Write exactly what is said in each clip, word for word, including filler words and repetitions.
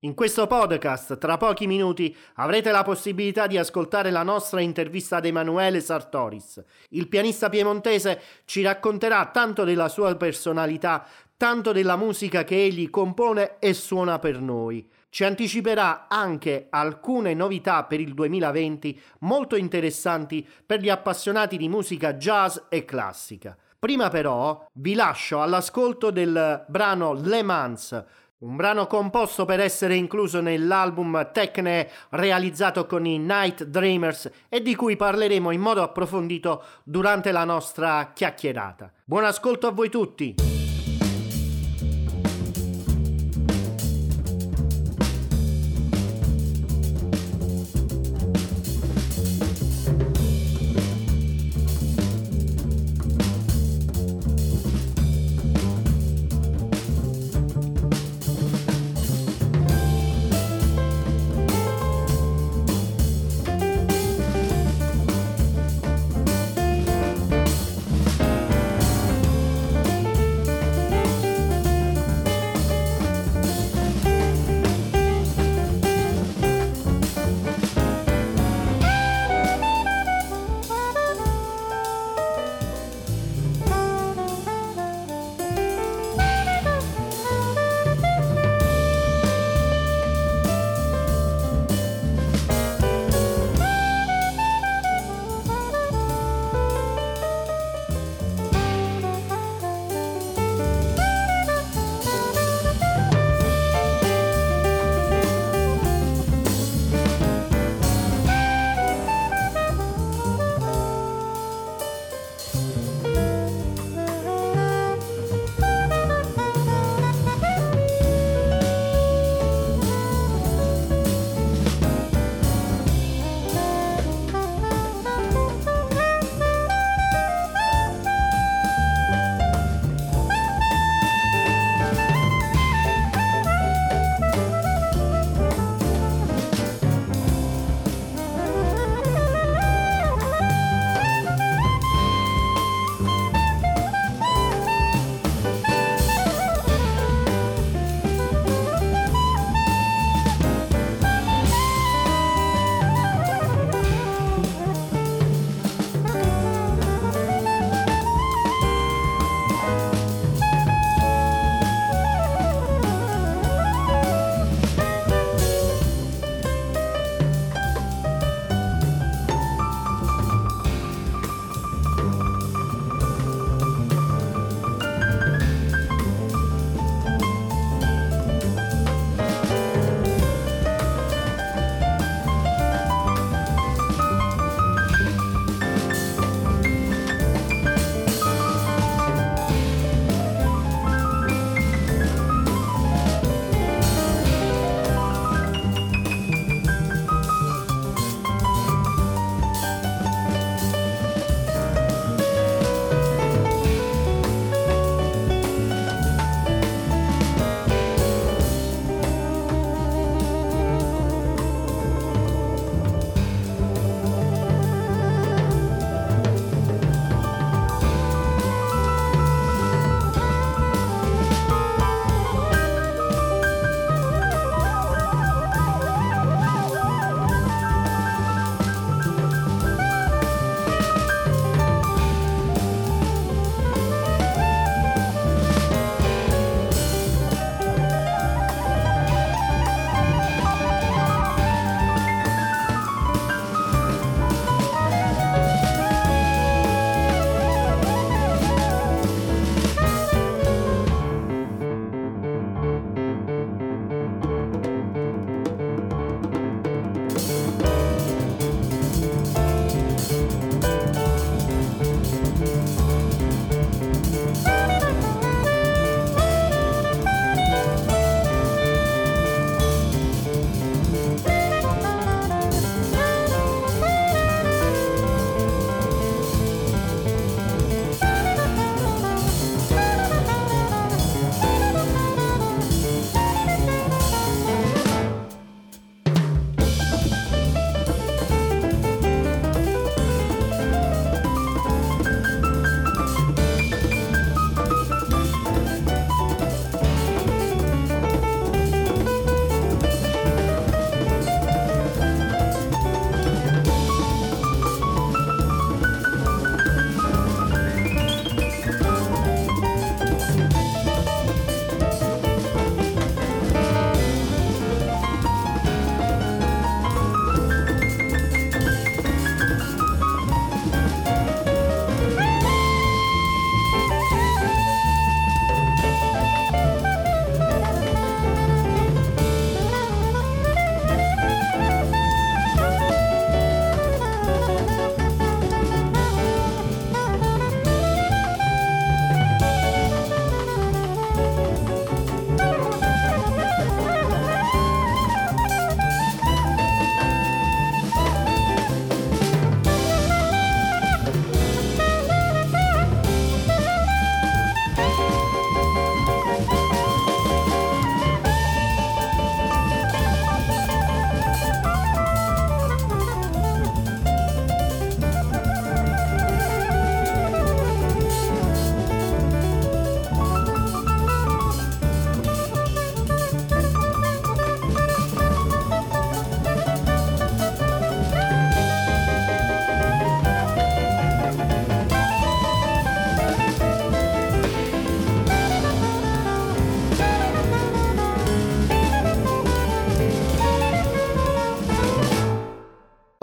In questo podcast, tra pochi minuti, avrete la possibilità di ascoltare la nostra intervista ad Emanuele Sartoris. Il pianista piemontese ci racconterà tanto della sua personalità, tanto della musica che egli compone e suona per noi. Ci anticiperà anche alcune novità per il duemilaventi molto interessanti per gli appassionati di musica jazz e classica. Prima però vi lascio all'ascolto del brano Le Mans, un brano composto per essere incluso nell'album Techné realizzato con i Night Dreamers e di cui parleremo in modo approfondito durante la nostra chiacchierata. Buon ascolto a voi tutti!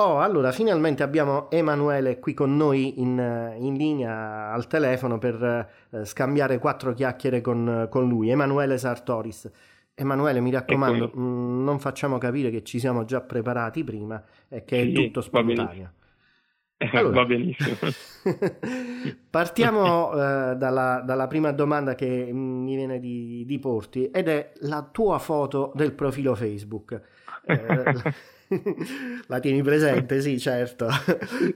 Oh, allora finalmente abbiamo Emanuele qui con noi in, in linea al telefono per eh, scambiare quattro chiacchiere con, con lui, Emanuele Sartoris. Emanuele, mi raccomando, mh, non facciamo capire che ci siamo già preparati prima e che sì, è tutto spontaneo. Allora, va benissimo. Partiamo eh, dalla, dalla prima domanda che mi viene di, di porti, ed è la tua foto del profilo Facebook. Eh, la, la tieni presente? Sì, certo.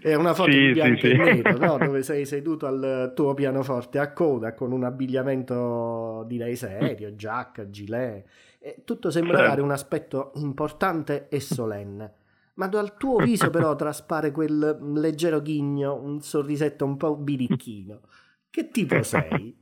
È una foto sì, in bianco sì, e nero, sì. No? Dove sei seduto al tuo pianoforte a coda con un abbigliamento direi serio, giacca, gilet. E tutto sembra dare un aspetto importante e solenne. Ma dal tuo viso però traspare quel leggero ghigno, un sorrisetto un po' birichino. Che tipo sei?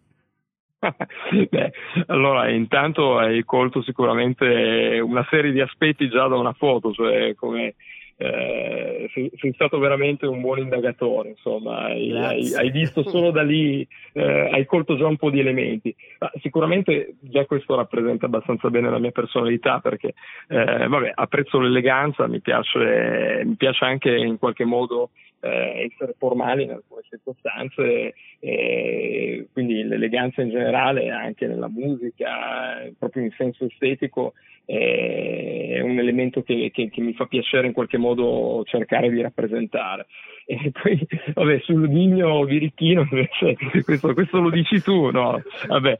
Beh, allora intanto hai colto sicuramente una serie di aspetti già da una foto, cioè come eh, sei, sei stato veramente un buon indagatore, insomma hai, hai, hai visto solo da lì, eh, hai colto già un po' di elementi. Ma sicuramente già questo rappresenta abbastanza bene la mia personalità, perché eh, vabbè, apprezzo l'eleganza, mi piace, mi piace anche in qualche modo Eh, essere formali in alcune circostanze, eh, quindi l'eleganza in generale anche nella musica, proprio in senso estetico, eh, è un elemento che, che, che mi fa piacere in qualche modo cercare di rappresentare. E poi vabbè, sul ghigno birichino invece, questo, questo lo dici tu, no? Vabbè,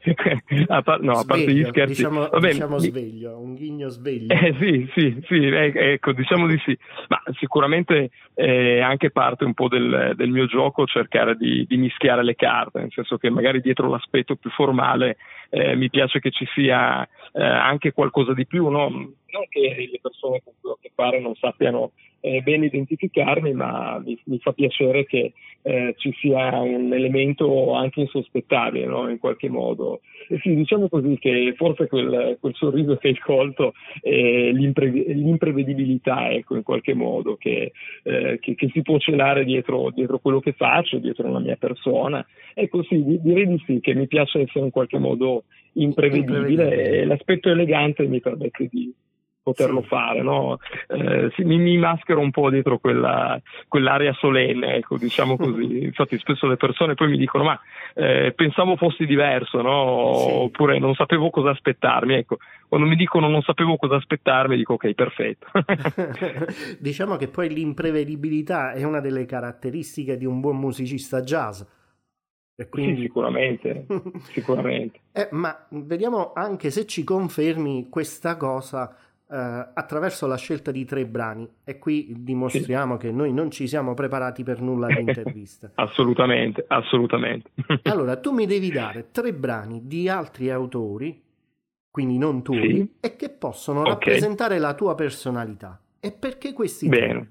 a, par- no, sveglio, a parte gli scherzi, diciamo, vabbè, diciamo sveglio, un ghigno sveglio. Eh, sì, sì, sì, eh, ecco, diciamo di sì, ma sicuramente eh, anche parte un po' del, del mio gioco cercare di, di mischiare le carte, nel senso che magari dietro l'aspetto più formale eh, mi piace che ci sia eh, anche qualcosa di più, no? Non che le persone con cui ho a che fare non sappiano eh, bene identificarmi, ma mi, mi fa piacere che eh, ci sia un elemento anche insospettabile, no? In qualche modo. E sì, diciamo così che forse quel, quel sorriso che hai colto è l'impre, l'imprevedibilità, ecco, in qualche modo, che, eh, che, che si può celare dietro, dietro quello che faccio, dietro la mia persona. Ecco, sì, direi di sì, che mi piace essere in qualche modo imprevedibile, imprevedibile. E l'aspetto elegante mi permette di poterlo sì. fare, no? Eh, sì, mi, mi maschero un po' dietro quella, quell'aria solenne, ecco, diciamo così. Infatti spesso le persone poi mi dicono, ma eh, pensavo fossi diverso, no? Sì. Oppure non sapevo cosa aspettarmi, ecco. Quando mi dicono non sapevo cosa aspettarmi, dico ok, perfetto. Diciamo che poi l'imprevedibilità è una delle caratteristiche di un buon musicista jazz. E quindi... sì, sicuramente, sicuramente. Eh, ma vediamo anche se ci confermi questa cosa Uh, attraverso la scelta di tre brani, e qui dimostriamo sì. che noi non ci siamo preparati per nulla all'intervista. assolutamente, assolutamente. Allora, tu mi devi dare tre brani di altri autori, quindi non tuoi, sì. e che possono okay. rappresentare la tua personalità. E perché questi Bene. Tre?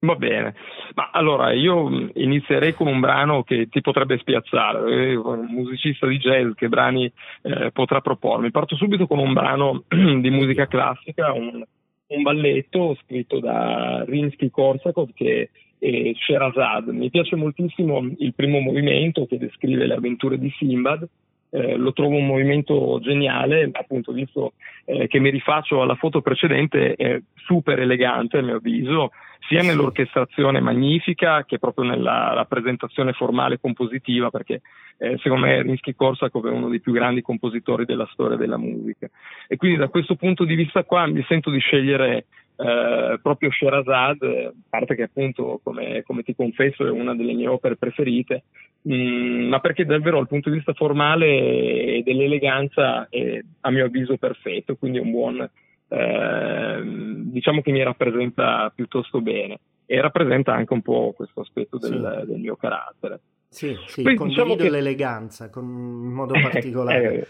Va bene, ma allora io inizierei con un brano che ti potrebbe spiazzare, un musicista di jazz che brani eh, potrà propormi. Parto subito con un brano di musica classica, un, un balletto scritto da Rimsky-Korsakov che è Scheherazade. Mi piace moltissimo il primo movimento che descrive le avventure di Sinbad. Eh, lo trovo un movimento geniale, appunto visto eh, che mi rifaccio alla foto precedente, eh, super elegante a mio avviso, sia nell'orchestrazione magnifica che proprio nella rappresentazione formale compositiva, perché eh, secondo me Rimsky-Korsakov è uno dei più grandi compositori della storia della musica, e quindi da questo punto di vista qua mi sento di scegliere Eh, proprio Scheherazade, a parte che appunto come, come ti confesso è una delle mie opere preferite, mh, ma perché davvero dal punto di vista formale e dell'eleganza è a mio avviso perfetto, quindi è un buon eh, diciamo che mi rappresenta piuttosto bene e rappresenta anche un po' questo aspetto del, sì. del mio carattere. Sì, sì, poi, condivido diciamo che... l'eleganza con, in modo particolare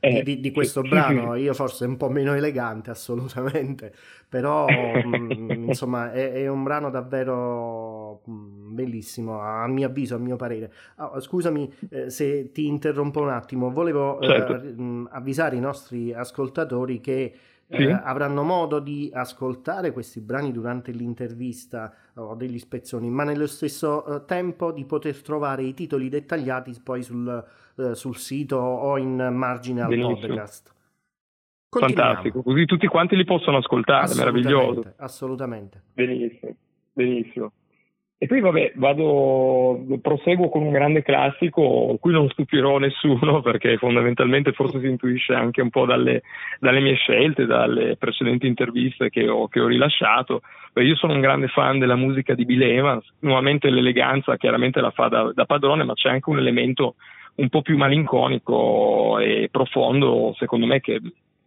eh, eh, di, di questo eh, brano. Io forse un po' meno elegante, assolutamente, però mh, insomma è, è un brano davvero bellissimo a mio avviso, a mio parere. Oh, scusami eh, se ti interrompo un attimo, volevo certo. eh, avvisare i nostri ascoltatori che Sì. Eh, avranno modo di ascoltare questi brani durante l'intervista o degli spezzoni, ma nello stesso eh, tempo di poter trovare i titoli dettagliati poi sul, eh, sul sito o in margine al Benissimo. Podcast. Fantastico, così tutti quanti li possono ascoltare, assolutamente, meraviglioso. Assolutamente. Benissimo, benissimo. E poi vabbè, vado, proseguo con un grande classico, qui non stupirò nessuno perché fondamentalmente forse si intuisce anche un po' dalle, dalle mie scelte, dalle precedenti interviste che ho, che ho rilasciato. Beh, io sono un grande fan della musica di Bill Evans, nuovamente l'eleganza chiaramente la fa da, da padrone, ma c'è anche un elemento un po' più malinconico e profondo, secondo me, che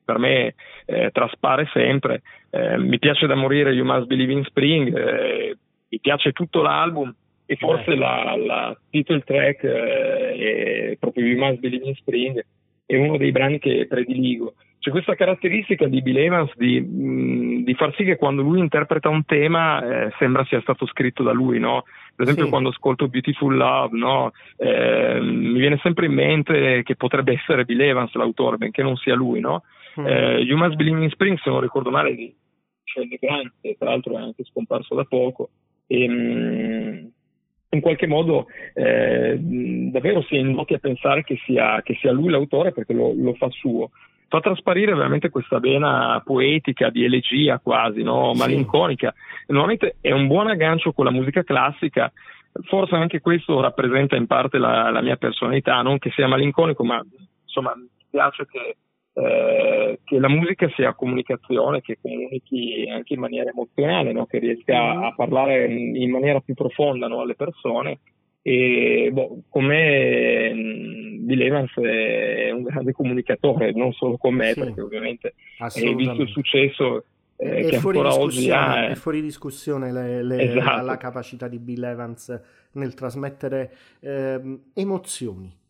per me eh, traspare sempre. Eh, mi piace da morire You Must Believe in Spring, eh, mi piace tutto l'album e forse la, la title track eh, è proprio You Must Believe in Spring, è uno dei brani che prediligo. C'è questa caratteristica di Bill Evans di, mh, di far sì che quando lui interpreta un tema eh, sembra sia stato scritto da lui, no? Per esempio, sì, quando ascolto Beautiful Love, no? eh, mi viene sempre in mente che potrebbe essere Bill Evans l'autore, benché non sia lui, no? Mm. Eh, You Must Believe in Spring, se non ricordo male, di Michel Grant, tra l'altro è anche scomparso da poco. E, mh, in qualche modo eh, mh, davvero si è indotti a pensare che sia, che sia lui l'autore, perché lo, lo fa suo, fa trasparire veramente questa vena poetica, di elegia quasi, no? Malinconica. Sì. Normalmente è un buon aggancio con la musica classica, forse anche questo rappresenta in parte la, la mia personalità, non che sia malinconico, ma insomma mi piace che Eh, che la musica sia comunicazione, che comunichi anche in maniera emozionale, no? Che riesca a parlare in, in maniera più profonda, no? Alle persone. E boh, con me Bill Evans è un grande comunicatore, non solo con me, sì, perché ovviamente hai visto il successo eh, che ancora oggi ha. È fuori discussione le, le, esatto. la, la capacità di Bill Evans nel trasmettere eh, emozioni.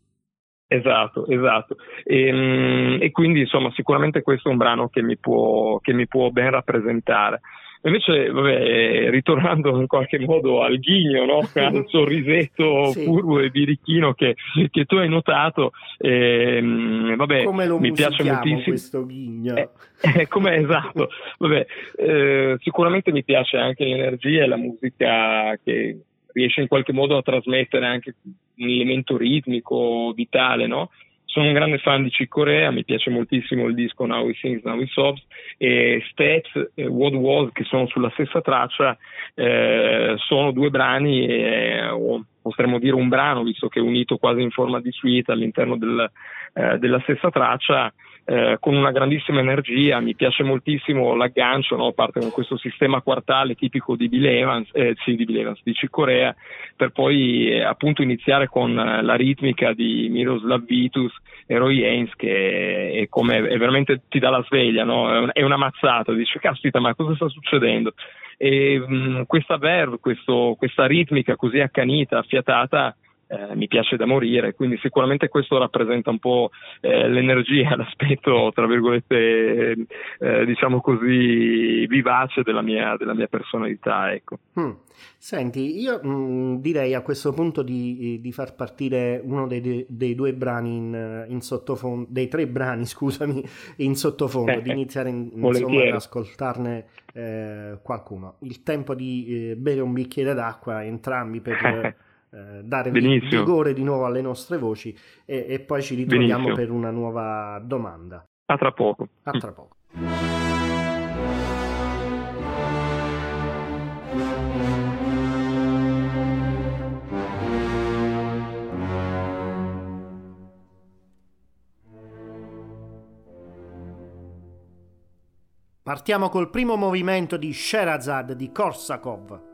Esatto, esatto. E, e quindi insomma sicuramente questo è un brano che mi può, che mi può ben rappresentare. Invece, vabbè, ritornando in qualche modo al ghigno, no? Al sorrisetto sì, furbo e birichino che, che tu hai notato, ehm, vabbè, come lo mi piace moltissimo questo ghigno. Eh, eh, come, esatto, vabbè, eh, sicuramente mi piace anche l'energia e la musica che riesce in qualche modo a trasmettere anche un elemento ritmico, vitale, no? Sono un grande fan di Chick Corea, mi piace moltissimo il disco Now We Sings, Now We Sobs, e Stats e What Was, che sono sulla stessa traccia, eh, sono due brani, eh, o potremmo dire un brano, visto che è unito quasi in forma di suite all'interno del, eh, della stessa traccia, eh, con una grandissima energia. Mi piace moltissimo l'aggancio, no? Parte con questo sistema quartale tipico di Bill Evans, eh, sì, di Bill Evans, di Chick Corea, per poi eh, appunto iniziare con la ritmica di Miroslav Vitus e Roy Haines, che è, come, è veramente ti dà la sveglia, no? È una mazzata, dici caspita, ma cosa sta succedendo? E mh, questa verve, questo, questa ritmica così accanita, affiatata, Eh, mi piace da morire, quindi sicuramente questo rappresenta un po' eh, l'energia, l'aspetto tra virgolette eh, diciamo così vivace della mia, della mia personalità, ecco. Mm. Senti, io mh, direi a questo punto di, di far partire uno dei, dei due brani in, in sottofondo, dei tre brani scusami, in sottofondo, eh, di iniziare in, insomma, ad ascoltarne eh, qualcuno. Il tempo di eh, bere un bicchiere d'acqua entrambi per dare Benissimo. vigore di nuovo alle nostre voci e, e poi ci ritroviamo Benissimo. per una nuova domanda. A tra poco. A tra poco. Partiamo col primo movimento di Scheherazade di Korsakov.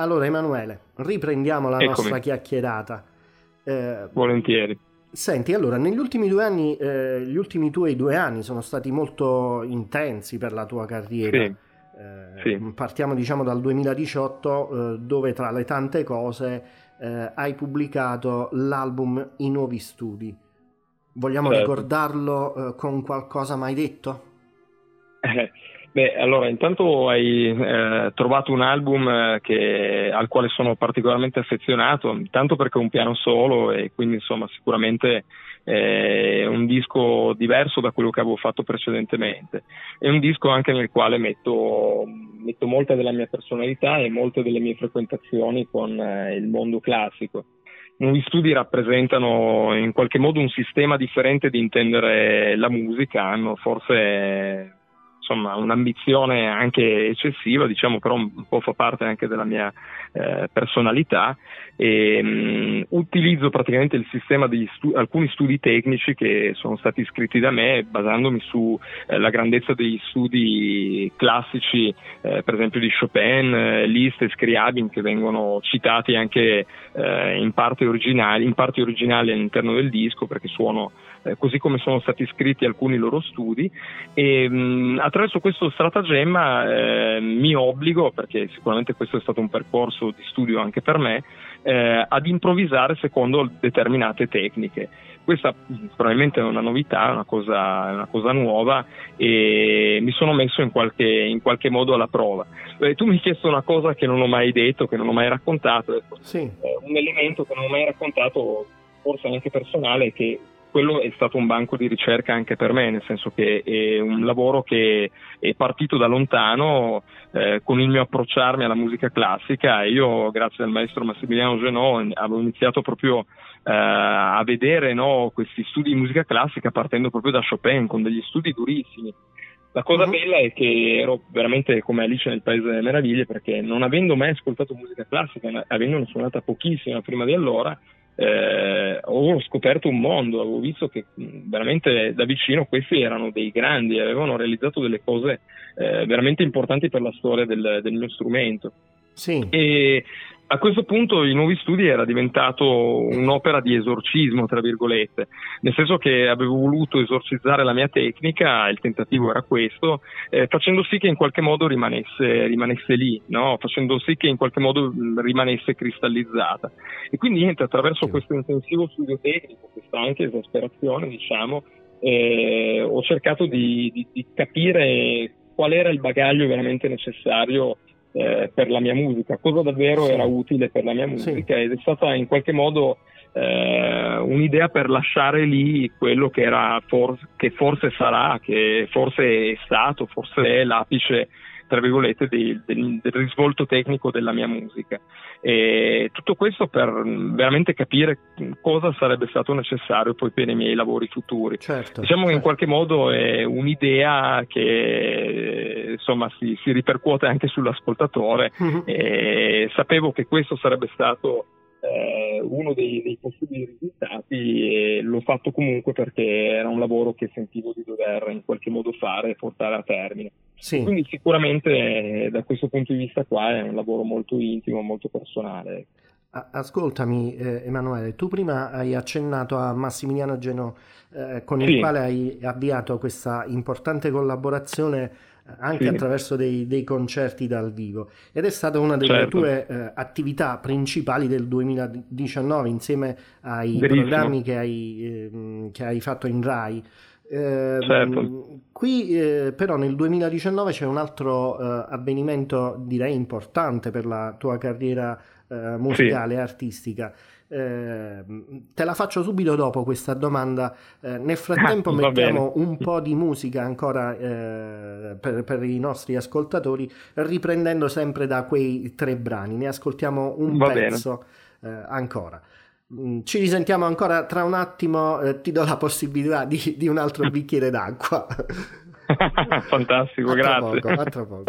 Allora Emanuele, riprendiamo la Eccomi. nostra chiacchierata. Eh, Volentieri. Senti, allora, negli ultimi due anni, eh, gli ultimi tuoi due anni sono stati molto intensi per la tua carriera. Sì. Eh, sì. Partiamo diciamo dal duemiladiciotto, eh, dove tra le tante cose eh, hai pubblicato l'album I Nuovi Studi. Vogliamo certo. ricordarlo eh, con qualcosa mai detto? Eh. Beh, allora intanto hai eh, trovato un album che, al quale sono particolarmente affezionato, intanto perché è un piano solo e quindi insomma sicuramente è un disco diverso da quello che avevo fatto precedentemente. È un disco anche nel quale metto, metto molta della mia personalità e molte delle mie frequentazioni con eh, il mondo classico. Nuovi Studi rappresentano in qualche modo un sistema differente di intendere la musica, hanno forse... insomma un'ambizione anche eccessiva, diciamo, però un po' fa parte anche della mia eh, personalità e mh, utilizzo praticamente il sistema di stu- alcuni studi tecnici che sono stati scritti da me basandomi sulla eh, grandezza degli studi classici eh, per esempio di Chopin, eh, Liszt e Scriabin, che vengono citati anche eh, in parte originali, in parte originali all'interno del disco, perché suono eh, così come sono stati scritti alcuni loro studi e mh, attraverso questo stratagemma eh, mi obbligo, perché sicuramente questo è stato un percorso di studio anche per me, eh, ad improvvisare secondo determinate tecniche. Questa probabilmente è una novità, una cosa, una cosa nuova, e mi sono messo in qualche, in qualche modo alla prova. Eh, tu mi hai chiesto una cosa che non ho mai detto, che non ho mai raccontato, sì. eh, un elemento che non ho mai raccontato, forse anche personale, che quello è stato un banco di ricerca anche per me, nel senso che è un lavoro che è partito da lontano eh, con il mio approcciarmi alla musica classica. Io, grazie al maestro Massimiliano Génot, avevo iniziato proprio eh, a vedere no, questi studi di musica classica partendo proprio da Chopin, con degli studi durissimi. La cosa uh-huh. bella è che ero veramente come Alice nel Paese delle Meraviglie, perché non avendo mai ascoltato musica classica, avendone suonata pochissima prima di allora, Eh, ho scoperto un mondo, avevo visto che veramente da vicino questi erano dei grandi, avevano realizzato delle cose eh, veramente importanti per la storia del, del mio strumento. Sì. E a questo punto I Nuovi Studi era diventato un'opera di esorcismo, tra virgolette, nel senso che avevo voluto esorcizzare la mia tecnica, il tentativo era questo, eh, facendo sì che in qualche modo rimanesse, rimanesse lì, no? Facendo sì che in qualche modo rimanesse cristallizzata. E quindi niente, attraverso sì. questo intensivo studio tecnico, questa anche esasperazione, diciamo, eh, ho cercato di, di, di capire qual era il bagaglio veramente necessario Eh, per la mia musica, cosa davvero sì. era utile per la mia musica sì. ed è stata in qualche modo eh, un'idea per lasciare lì quello che era for- che forse sarà, che forse è stato, forse è l'apice tra virgolette del, del, del risvolto tecnico della mia musica, e tutto questo per veramente capire cosa sarebbe stato necessario poi per i miei lavori futuri. Certo, diciamo certo. che in qualche modo è un'idea che insomma si, si ripercuote anche sull'ascoltatore mm-hmm. e sapevo che questo sarebbe stato eh, uno dei, dei possibili risultati e l'ho fatto comunque perché era un lavoro che sentivo di dover in qualche modo fare e portare a termine. Sì. Quindi sicuramente da questo punto di vista qua è un lavoro molto intimo, molto personale. Ascoltami eh, Emanuele, tu prima hai accennato a Massimiliano Génot eh, con il sì. quale hai avviato questa importante collaborazione anche sì. attraverso dei, dei concerti dal vivo, ed è stata una delle certo. tue eh, attività principali del duemiladiciannove insieme ai Verissimo. programmi che hai, eh, che hai fatto in Rai. Eh, certo. Qui eh, però nel duemiladiciannove c'è un altro eh, avvenimento direi importante per la tua carriera eh, musicale e sì. artistica. Eh, te la faccio subito dopo questa domanda, eh, nel frattempo ah, mettiamo bene. un po' di musica ancora eh, per, per i nostri ascoltatori, riprendendo sempre da quei tre brani. Ne ascoltiamo un va pezzo eh, ancora. Ci risentiamo ancora tra un attimo, eh, ti do la possibilità di, di un altro bicchiere d'acqua. Fantastico, a tra grazie. Poco, a tra poco.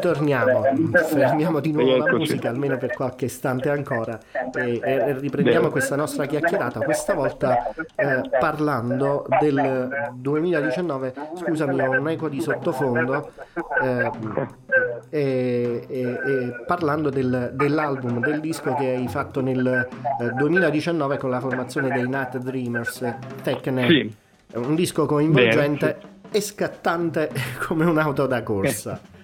Torniamo, fermiamo di nuovo la musica almeno per qualche istante ancora e, e riprendiamo questa nostra chiacchierata, questa volta eh, parlando del duemiladiciannove. Scusami, ho un eco di sottofondo, eh, e, e, e parlando del, dell'album, del disco che hai fatto nel eh, duemiladiciannove con la formazione dei Night Dreamers, Techné. Sì. Un disco coinvolgente, bene, e scattante come un'auto da corsa. Eh.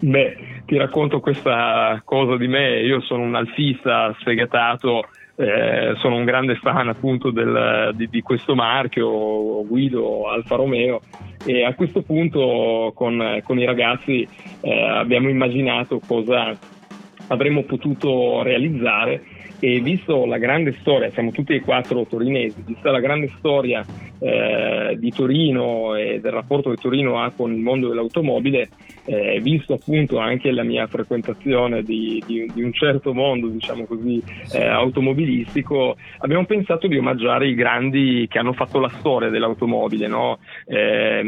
Beh, ti racconto questa cosa di me. Io sono un alfista sfegatato, eh, sono un grande fan appunto del, di, di questo marchio, guido Alfa Romeo, e a questo punto con, con i ragazzi eh, abbiamo immaginato cosa avremmo potuto realizzare, e visto la grande storia, siamo tutti e quattro torinesi, vista la grande storia eh, di Torino e del rapporto che Torino ha con il mondo dell'automobile, eh, visto appunto anche la mia frequentazione di, di, di un certo mondo, diciamo così, eh, automobilistico, abbiamo pensato di omaggiare i grandi che hanno fatto la storia dell'automobile, no? Eh,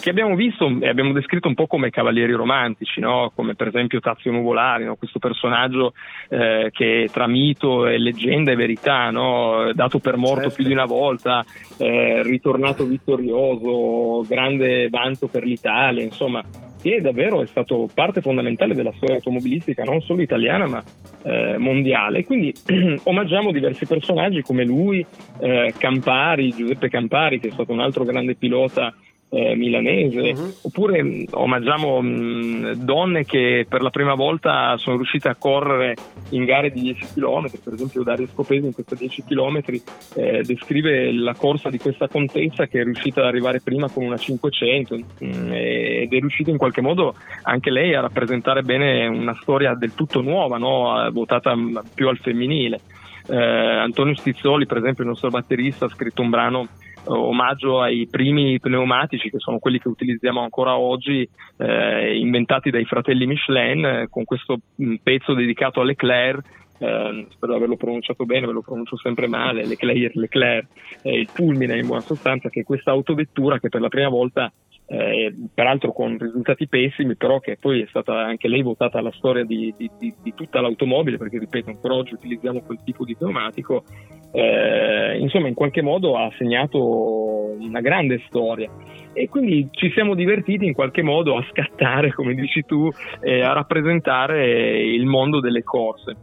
che abbiamo visto e abbiamo descritto un po' come cavalieri romantici, no? Come per esempio Tazio Nuvolari, no? Questo personaggio eh, che tra mito e leggenda e verità, no? Dato per morto, certo, più di una volta, eh, ritornato vittorioso, grande vanto per l'Italia, insomma che davvero è stato parte fondamentale della storia automobilistica non solo italiana ma eh, mondiale. Quindi omaggiamo diversi personaggi come lui, eh, Campari, Giuseppe Campari, che è stato un altro grande pilota eh, milanese, uh-huh. oppure mh, omaggiamo mh, donne che per la prima volta sono riuscite a correre in gare di dieci chilometri, per esempio Dario Scopesi in questa dieci chilometri eh, descrive la corsa di questa contessa che è riuscita ad arrivare prima con una cinquecento mh, ed è riuscita in qualche modo anche lei a rappresentare bene una storia del tutto nuova, no? Votata più al femminile. Eh, Antonio Stizzoli, per esempio il nostro batterista, ha scritto un brano omaggio ai primi pneumatici, che sono quelli che utilizziamo ancora oggi, eh, inventati dai fratelli Michelin, eh, con questo mh, pezzo dedicato all'Eclair. Eh, spero di averlo pronunciato bene, ve lo pronuncio sempre male, l'Eclair, l'Eclair è il fulmine in buona sostanza, che è questa autovettura che per la prima volta, eh, peraltro con risultati pessimi, però che poi è stata anche lei votata alla storia di, di, di, di tutta l'automobile, perché ripeto ancora oggi utilizziamo quel tipo di pneumatico. Eh, insomma, in qualche modo ha segnato una grande storia e quindi ci siamo divertiti in qualche modo a scattare, come dici tu, eh, a rappresentare il mondo delle corse.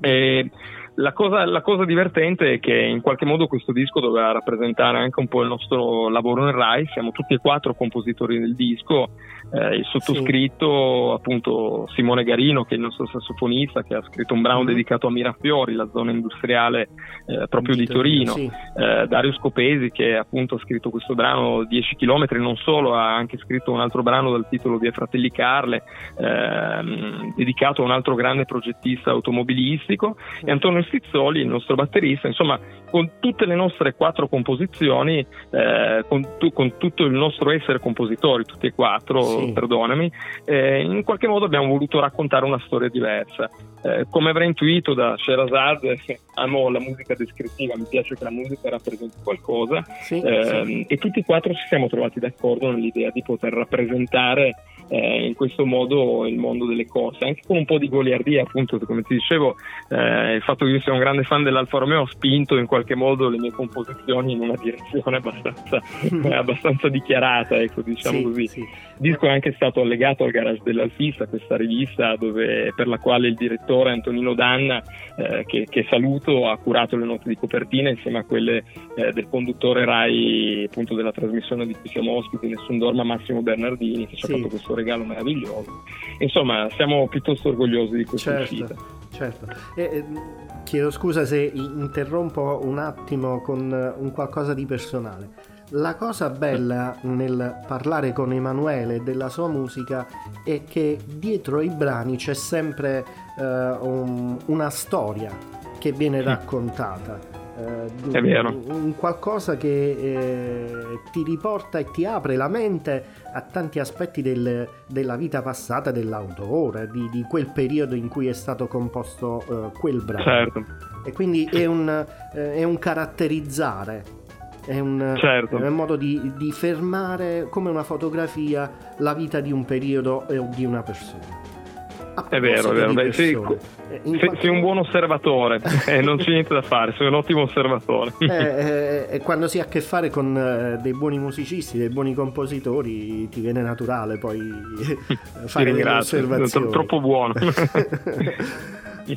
Eh, La cosa, la cosa divertente è che in qualche modo questo disco doveva rappresentare anche un po' il nostro lavoro in Rai. Siamo tutti e quattro compositori del disco, eh, il sottoscritto, sì. appunto Simone Garino, che è il nostro sassofonista, che ha scritto un brano mm-hmm. dedicato a Mirafiori, la zona industriale eh, proprio di Torino, sì. eh, Dario Scopesi, che appunto ha scritto questo brano dieci chilometri, non solo, ha anche scritto un altro brano dal titolo Via Fratelli Carle, eh, dedicato a un altro grande progettista automobilistico, mm-hmm. e Antonio Stizzoli, il nostro batterista. Insomma, con tutte le nostre quattro composizioni, eh, con, tu, con tutto il nostro essere compositori, tutti e quattro, sì. perdonami, eh, in qualche modo abbiamo voluto raccontare una storia diversa. Eh, come avrei intuito da Scheherazade, amo la musica descrittiva, mi piace che la musica rappresenti qualcosa, sì, eh, sì. e tutti e quattro ci siamo trovati d'accordo nell'idea di poter rappresentare Eh, in questo modo il mondo delle corse, anche con un po' di goliardia, appunto, come ti dicevo, eh, il fatto che io sia un grande fan dell'Alfa Romeo ha spinto in qualche modo le mie composizioni in una direzione abbastanza, eh, abbastanza dichiarata, ecco, diciamo sì, così. Sì. Il disco è anche stato allegato al Garage dell'Alfista, questa rivista dove, per la quale il direttore Antonino D'Anna, eh, che, che saluto, ha curato le note di copertina insieme a quelle eh, del conduttore Rai, appunto, della trasmissione di cui siamo ospiti, Nessun Dorma, Massimo Bernardini, che ci sì. ha fatto questo regalo meraviglioso. Insomma, siamo piuttosto orgogliosi di questa certo, uscita. Certo. E, eh, chiedo scusa se interrompo un attimo con un qualcosa di personale. La cosa bella nel parlare con Emanuele della sua musica è che dietro i brani c'è sempre eh, un, una storia che viene raccontata. Uh, è vero. Un qualcosa che eh, ti riporta e ti apre la mente a tanti aspetti del, della vita passata dell'autore, di, di quel periodo in cui è stato composto eh, quel brano. Certo. E quindi è un, eh, è un caratterizzare, è un, certo. è un modo di, di fermare come una fotografia la vita di un periodo o di una persona. È vero, è vero. Beh, sei, qualche... sei un buon osservatore, eh, non c'è niente da fare, sei un ottimo osservatore. eh, eh, quando si ha a che fare con eh, dei buoni musicisti, dei buoni compositori, ti viene naturale poi eh, fare delle osservazioni. Tro- troppo buono.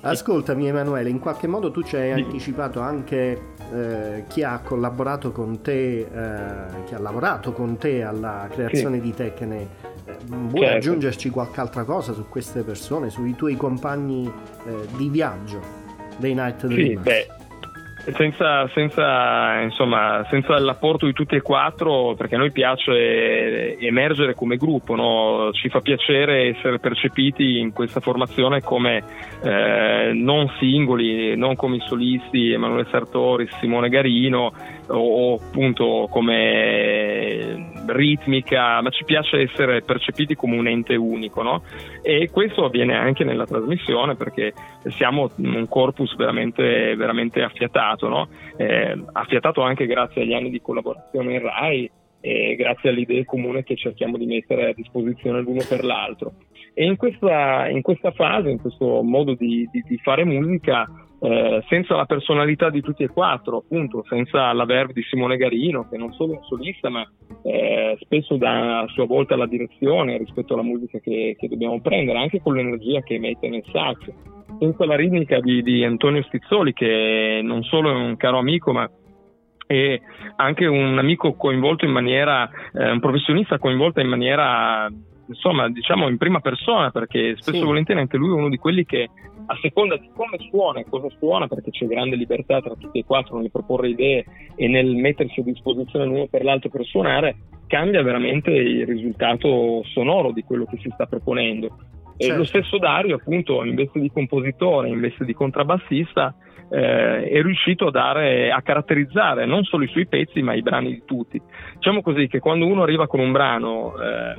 Ascoltami Emanuele, in qualche modo tu ci hai sì. anticipato anche eh, chi ha collaborato con te, eh, chi ha lavorato con te alla creazione sì. di Techné. Vuoi certo. aggiungerci qualche altra cosa su queste persone, sui tuoi compagni eh, di viaggio dei Night Dreamers? Sì, beh, senza, senza, insomma, senza l'apporto di tutti e quattro, perché a noi piace emergere come gruppo, no? Ci fa piacere essere percepiti in questa formazione come eh, non singoli, non come i solisti Emanuele Sartoris, Simone Garino, o, o appunto come ritmica, ma ci piace essere percepiti come un ente unico, no? E questo avviene anche nella trasmissione, perché siamo un corpus veramente, veramente affiatato, no? Eh, affiatato anche grazie agli anni di collaborazione in Rai e grazie all'idea comune che cerchiamo di mettere a disposizione l'uno per l'altro. E in questa, in questa fase, in questo modo di, di, di fare musica, eh, senza la personalità di tutti e quattro, appunto, senza la verve di Simone Garino, che non solo è un solista, ma eh, spesso dà a sua volta la direzione rispetto alla musica che, che dobbiamo prendere, anche con l'energia che emette nel sax, senza la ritmica di, di Antonio Stizzoli, che non solo è un caro amico, ma e anche un amico coinvolto in maniera, eh, un professionista coinvolto in maniera, insomma, diciamo in prima persona, perché spesso e sì. volentieri anche lui è uno di quelli che, a seconda di come suona e cosa suona, perché c'è grande libertà tra tutti e quattro nel proporre idee e nel mettersi a disposizione l'uno per l'altro per suonare, cambia veramente il risultato sonoro di quello che si sta proponendo. Certo. E lo stesso Dario, appunto, in veste di compositore, in veste di contrabbassista, Eh, è riuscito a dare, a caratterizzare non solo i suoi pezzi ma i brani di tutti. Diciamo così che quando uno arriva con un brano, eh,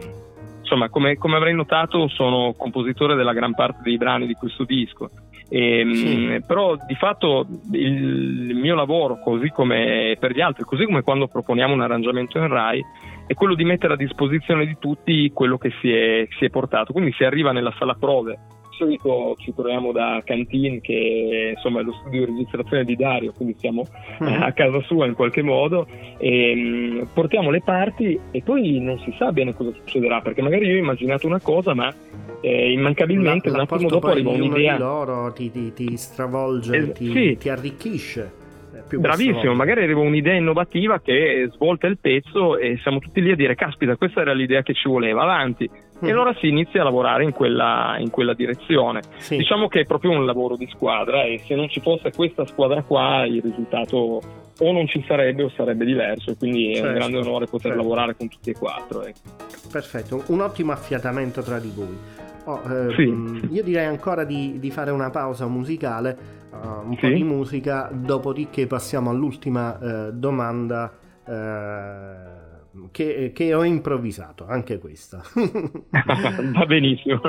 insomma, come, come avrei notato, sono compositore della gran parte dei brani di questo disco e, sì. mh, però di fatto il, il mio lavoro, così come per gli altri, così come quando proponiamo un arrangiamento in Rai, è quello di mettere a disposizione di tutti quello che si è, si è portato. Quindi si arriva nella sala prove. Solito ci troviamo da Cantin, che insomma è lo studio di registrazione di Dario, quindi siamo mm-hmm. a casa sua in qualche modo, e mh, portiamo le parti e poi non si sa bene cosa succederà, perché magari io ho immaginato una cosa, ma eh, immancabilmente la, la un attimo dopo arriva un'idea di loro, ti, ti, ti stravolge, eh, ti, sì. ti arricchisce. Bravissimo, magari arriva un'idea innovativa che svolta il pezzo e siamo tutti lì a dire caspita, questa era l'idea che ci voleva, avanti, mm. e allora si inizia a lavorare in quella, in quella direzione. Sì. Diciamo che è proprio un lavoro di squadra, e se non ci fosse questa squadra qua il risultato o non ci sarebbe o sarebbe diverso, quindi certo, è un grande onore poter certo. lavorare con tutti e quattro. Eh. Perfetto, un ottimo affiatamento tra di voi. Oh, ehm, sì. Io direi ancora di, di fare una pausa musicale, Uh, un sì. po' di musica, dopodiché passiamo all'ultima uh, domanda uh, che, che ho improvvisato, anche questa. Va benissimo.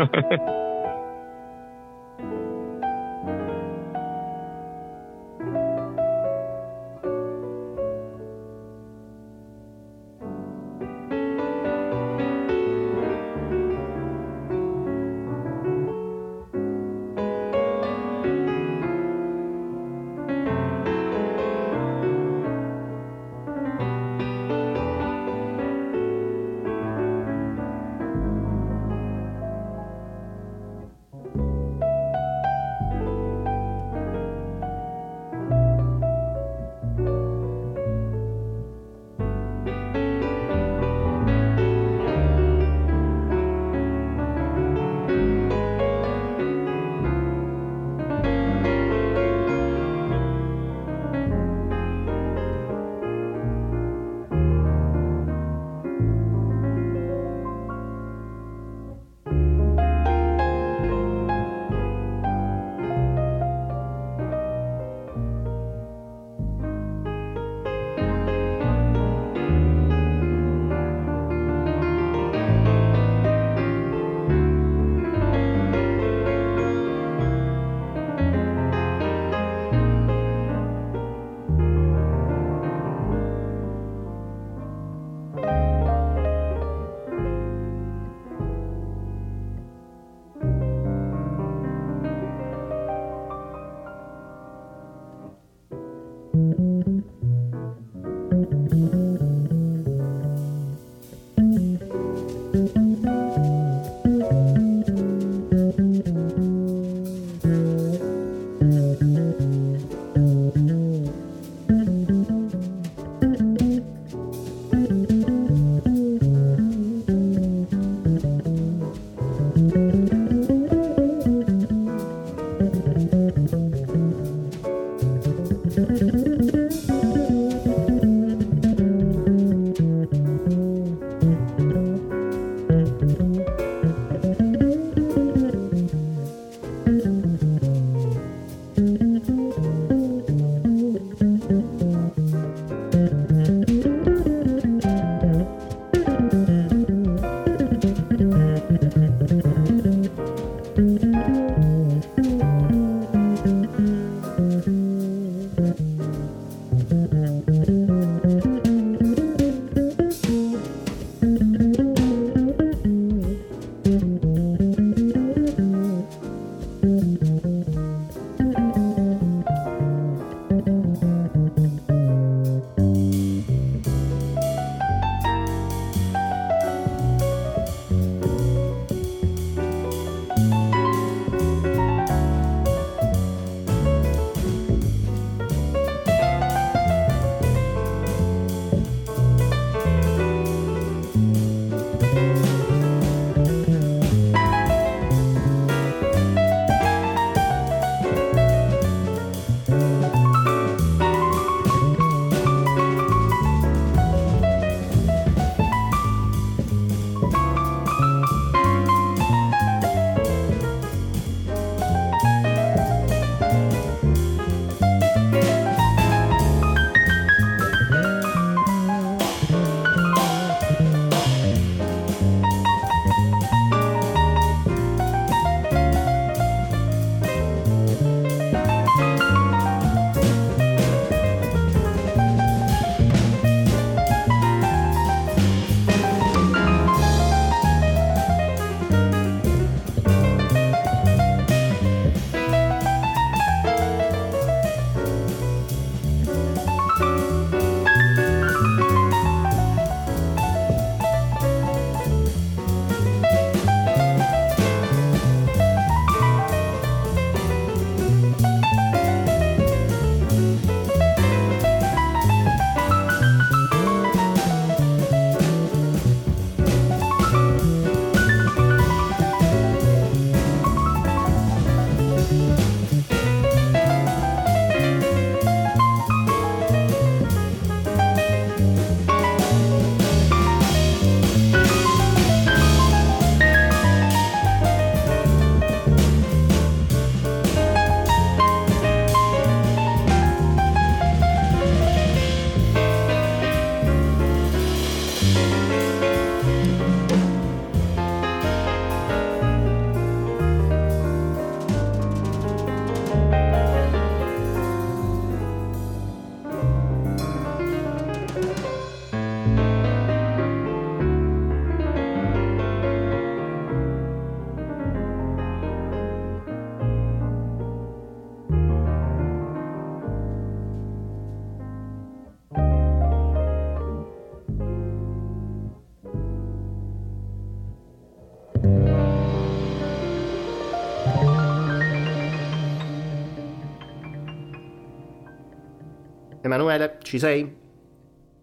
Emanuele, ci sei?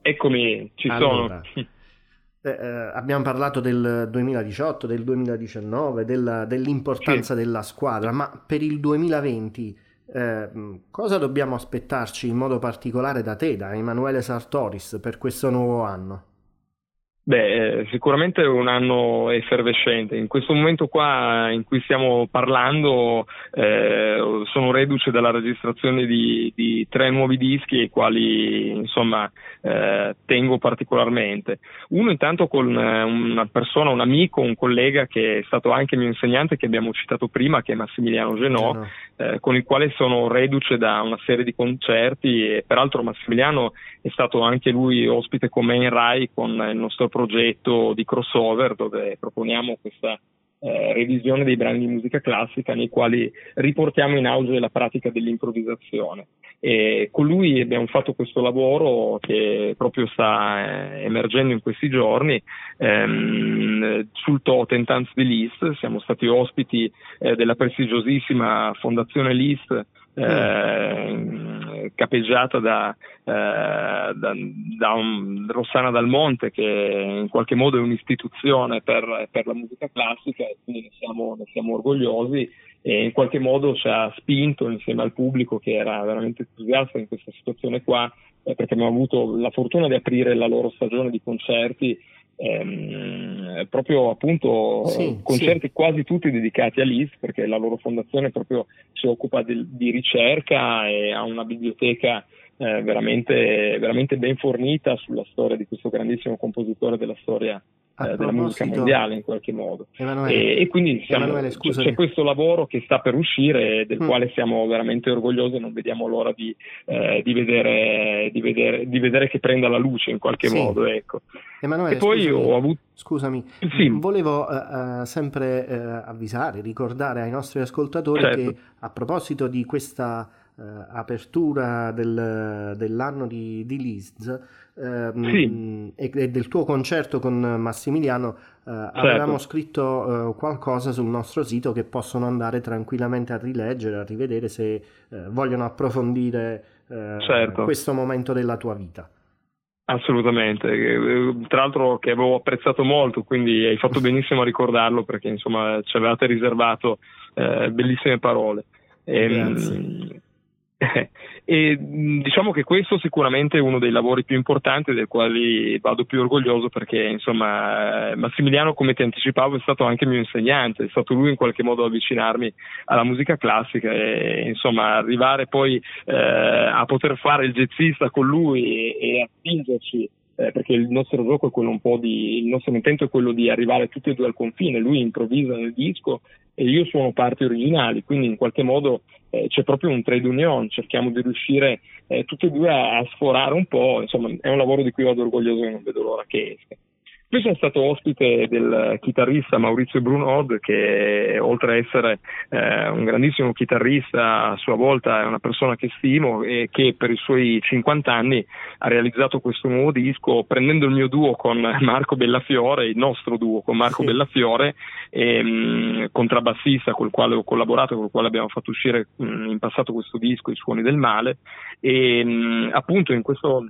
Eccomi, ci allora. sono. Eh, abbiamo parlato del duemiladiciotto, del duemiladiciannove, della, dell'importanza sì. della squadra, ma per il duemilaventi eh, cosa dobbiamo aspettarci in modo particolare da te, da Emanuele Sartoris, per questo nuovo anno? Beh, sicuramente è un anno effervescente. In questo momento qua in cui stiamo parlando eh, sono reduce dalla registrazione di, di tre nuovi dischi, i quali insomma eh, tengo particolarmente. Uno intanto con una persona, un amico, un collega che è stato anche mio insegnante, che abbiamo citato prima, che è Massimiliano Génot, eh, con il quale sono reduce da una serie di concerti, e peraltro Massimiliano è stato anche lui ospite con me in Rai con il nostro progetto di crossover, dove proponiamo questa eh, revisione dei brani di musica classica nei quali riportiamo in auge la pratica dell'improvvisazione, e con lui abbiamo fatto questo lavoro che proprio sta eh, emergendo in questi giorni ehm, sul Totentanz di Liszt. Siamo stati ospiti eh, della prestigiosissima Fondazione Liszt, Eh, capeggiata da, eh, da, da un, Rossana Dal Monte, che in qualche modo è un'istituzione per, per la musica classica, e quindi ne siamo, ne siamo orgogliosi, e in qualche modo ci ha spinto insieme al pubblico, che era veramente entusiasta in questa situazione qua, eh, perché abbiamo avuto la fortuna di aprire la loro stagione di concerti Ehm, proprio appunto sì, concerti sì. quasi tutti dedicati a Liszt, perché la loro fondazione proprio si occupa di, di ricerca e ha una biblioteca eh, veramente, veramente ben fornita sulla storia di questo grandissimo compositore della storia eh, della musica mondiale in qualche modo, Emanuele, e, e quindi siamo, Emanuele, c'è questo lavoro che sta per uscire, del mm. quale siamo veramente orgogliosi, e non vediamo l'ora di, eh, di, vedere, di, vedere, di vedere che prenda la luce in qualche sì. modo, ecco. Emanuele, e poi scusami, ho avuto... scusami sì. volevo uh, sempre uh, avvisare, ricordare ai nostri ascoltatori certo. che a proposito di questa uh, apertura del, dell'anno di, di Liszt uh, sì. e, e del tuo concerto con Massimiliano uh, certo. avevamo scritto uh, qualcosa sul nostro sito che possono andare tranquillamente a rileggere, a rivedere, se uh, vogliono approfondire uh, certo. questo momento della tua vita. Assolutamente, tra l'altro che avevo apprezzato molto, quindi hai fatto benissimo a ricordarlo, perché insomma ci avevate riservato eh, bellissime parole. Grazie. E, e diciamo che questo sicuramente è uno dei lavori più importanti, del quale vado più orgoglioso, perché insomma Massimiliano, come ti anticipavo, è stato anche mio insegnante, è stato lui in qualche modo ad avvicinarmi alla musica classica, e insomma arrivare poi eh, a poter fare il jazzista con lui e, e a spingerci. Eh, perché il nostro gioco è quello un po' di, il nostro intento è quello di arrivare tutti e due al confine. Lui improvvisa nel disco e io suono parti originali, quindi in qualche modo eh, c'è proprio un trade union, cerchiamo di riuscire eh, tutti e due a, a sforare un po'. Insomma, è un lavoro di cui vado orgoglioso e non vedo l'ora che esca. Poi sono stato ospite del chitarrista Maurizio Brunod, che oltre a essere eh, un grandissimo chitarrista, a sua volta è una persona che stimo, e che per i suoi cinquanta anni ha realizzato questo nuovo disco, prendendo il mio duo con Marco Bellafiore, il nostro duo con Marco sì. Bellafiore, e, mh, contrabbassista col quale ho collaborato, col quale abbiamo fatto uscire mh, in passato questo disco, I Suoni del Male, e mh, appunto in questo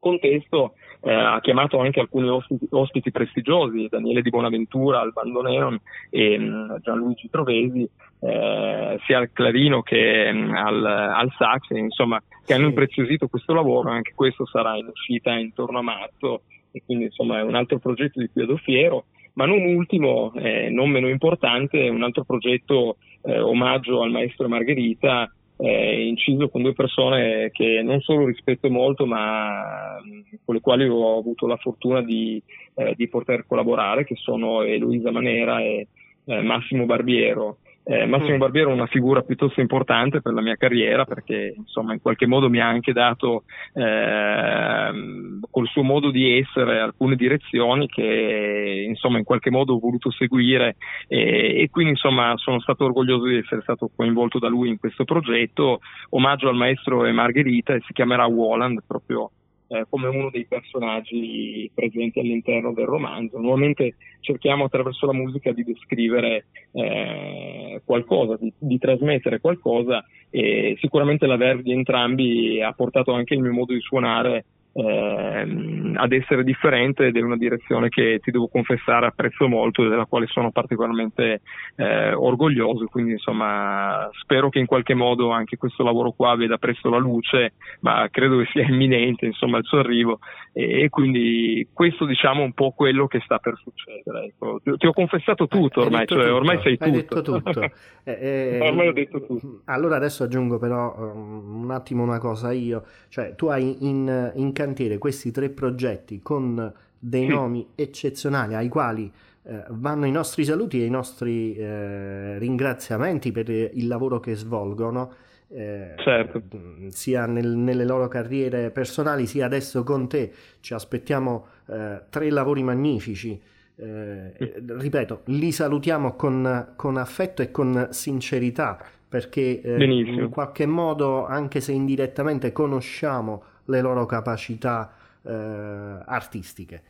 contesto eh, ha chiamato anche alcuni ospiti, ospiti prestigiosi, Daniele Di Bonaventura al bandoneon e mh, Gianluigi Trovesi eh, sia al clarino che mh, al, al sax, insomma, che hanno impreziosito questo lavoro. Anche questo sarà in uscita intorno a marzo, e quindi insomma è un altro progetto di cui ero fiero. Ma non ultimo, eh, non meno importante, è un altro progetto eh, omaggio al maestro Margherita, Eh, inciso con due persone che non solo rispetto molto, ma mh, con le quali ho avuto la fortuna di, eh, di poter collaborare, che sono Eloisa Manera e eh, Massimo Barbiero. Eh, Massimo mm. Barbiero è una figura piuttosto importante per la mia carriera, perché insomma in qualche modo mi ha anche dato eh, col suo modo di essere alcune direzioni che insomma in qualche modo ho voluto seguire, e, e quindi insomma sono stato orgoglioso di essere stato coinvolto da lui in questo progetto omaggio al maestro e Margherita, e si chiamerà Woland, proprio eh, come uno dei personaggi presenti all'interno del romanzo. Nuovamente cerchiamo attraverso la musica di descrivere eh, qualcosa, di, di trasmettere qualcosa, e sicuramente l'aver di entrambi ha portato anche il mio modo di suonare Ehm, ad essere differente, ed è una direzione che ti devo confessare apprezzo molto e della quale sono particolarmente eh, orgoglioso, quindi insomma spero che in qualche modo anche questo lavoro qua veda presto la luce, ma credo che sia imminente insomma il suo arrivo, e, e quindi questo diciamo un po' quello che sta per succedere, ecco. ti, ti ho confessato tutto ormai, cioè, tutto. ormai sei tutto, hai detto tutto. eh, eh, ormai ho detto tutto. Allora adesso aggiungo però um, un attimo una cosa io, cioè tu hai in, in cantiere questi tre progetti con dei sì. nomi eccezionali, ai quali eh, vanno i nostri saluti e i nostri eh, ringraziamenti per il lavoro che svolgono, eh, certo. sia nel, nelle loro carriere personali sia adesso con te. Ci aspettiamo eh, tre lavori magnifici, eh, sì. ripeto, li salutiamo con, con affetto e con sincerità, perché eh, in qualche modo, anche se indirettamente, conosciamo le loro capacità eh, artistiche.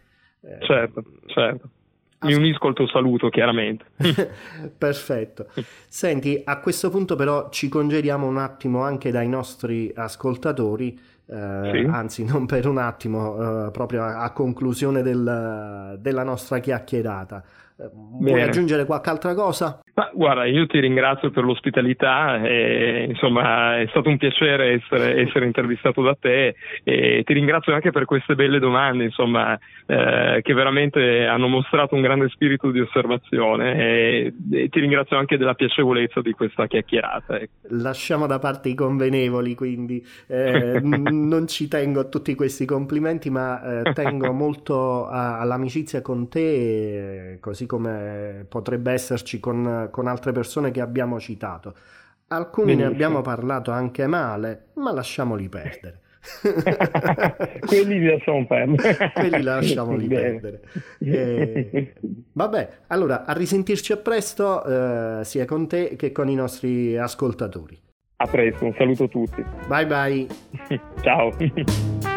Certo, certo. Mi unisco al tuo saluto, chiaramente. Perfetto. Senti, a questo punto però ci congediamo un attimo anche dai nostri ascoltatori, eh, sì. anzi non per un attimo, eh, proprio a, a conclusione del, della nostra chiacchierata. Vuoi Bene. aggiungere qualche altra cosa? Ma, guarda, io ti ringrazio per l'ospitalità, e, insomma è stato un piacere essere, essere intervistato da te, e ti ringrazio anche per queste belle domande, insomma eh, che veramente hanno mostrato un grande spirito di osservazione, e, e ti ringrazio anche della piacevolezza di questa chiacchierata. Lasciamo da parte i convenevoli, quindi eh, n- non ci tengo a tutti questi complimenti, ma eh, tengo molto a- all'amicizia con te, così come potrebbe esserci con, con altre persone che abbiamo citato. Alcuni Benissimo. ne abbiamo parlato anche male, ma lasciamoli perdere. Quelli li lasciamo perdere. Quelli lasciamoli perdere. E, vabbè, allora a risentirci a presto, eh, sia con te che con i nostri ascoltatori. A presto, un saluto a tutti. Bye bye. Ciao.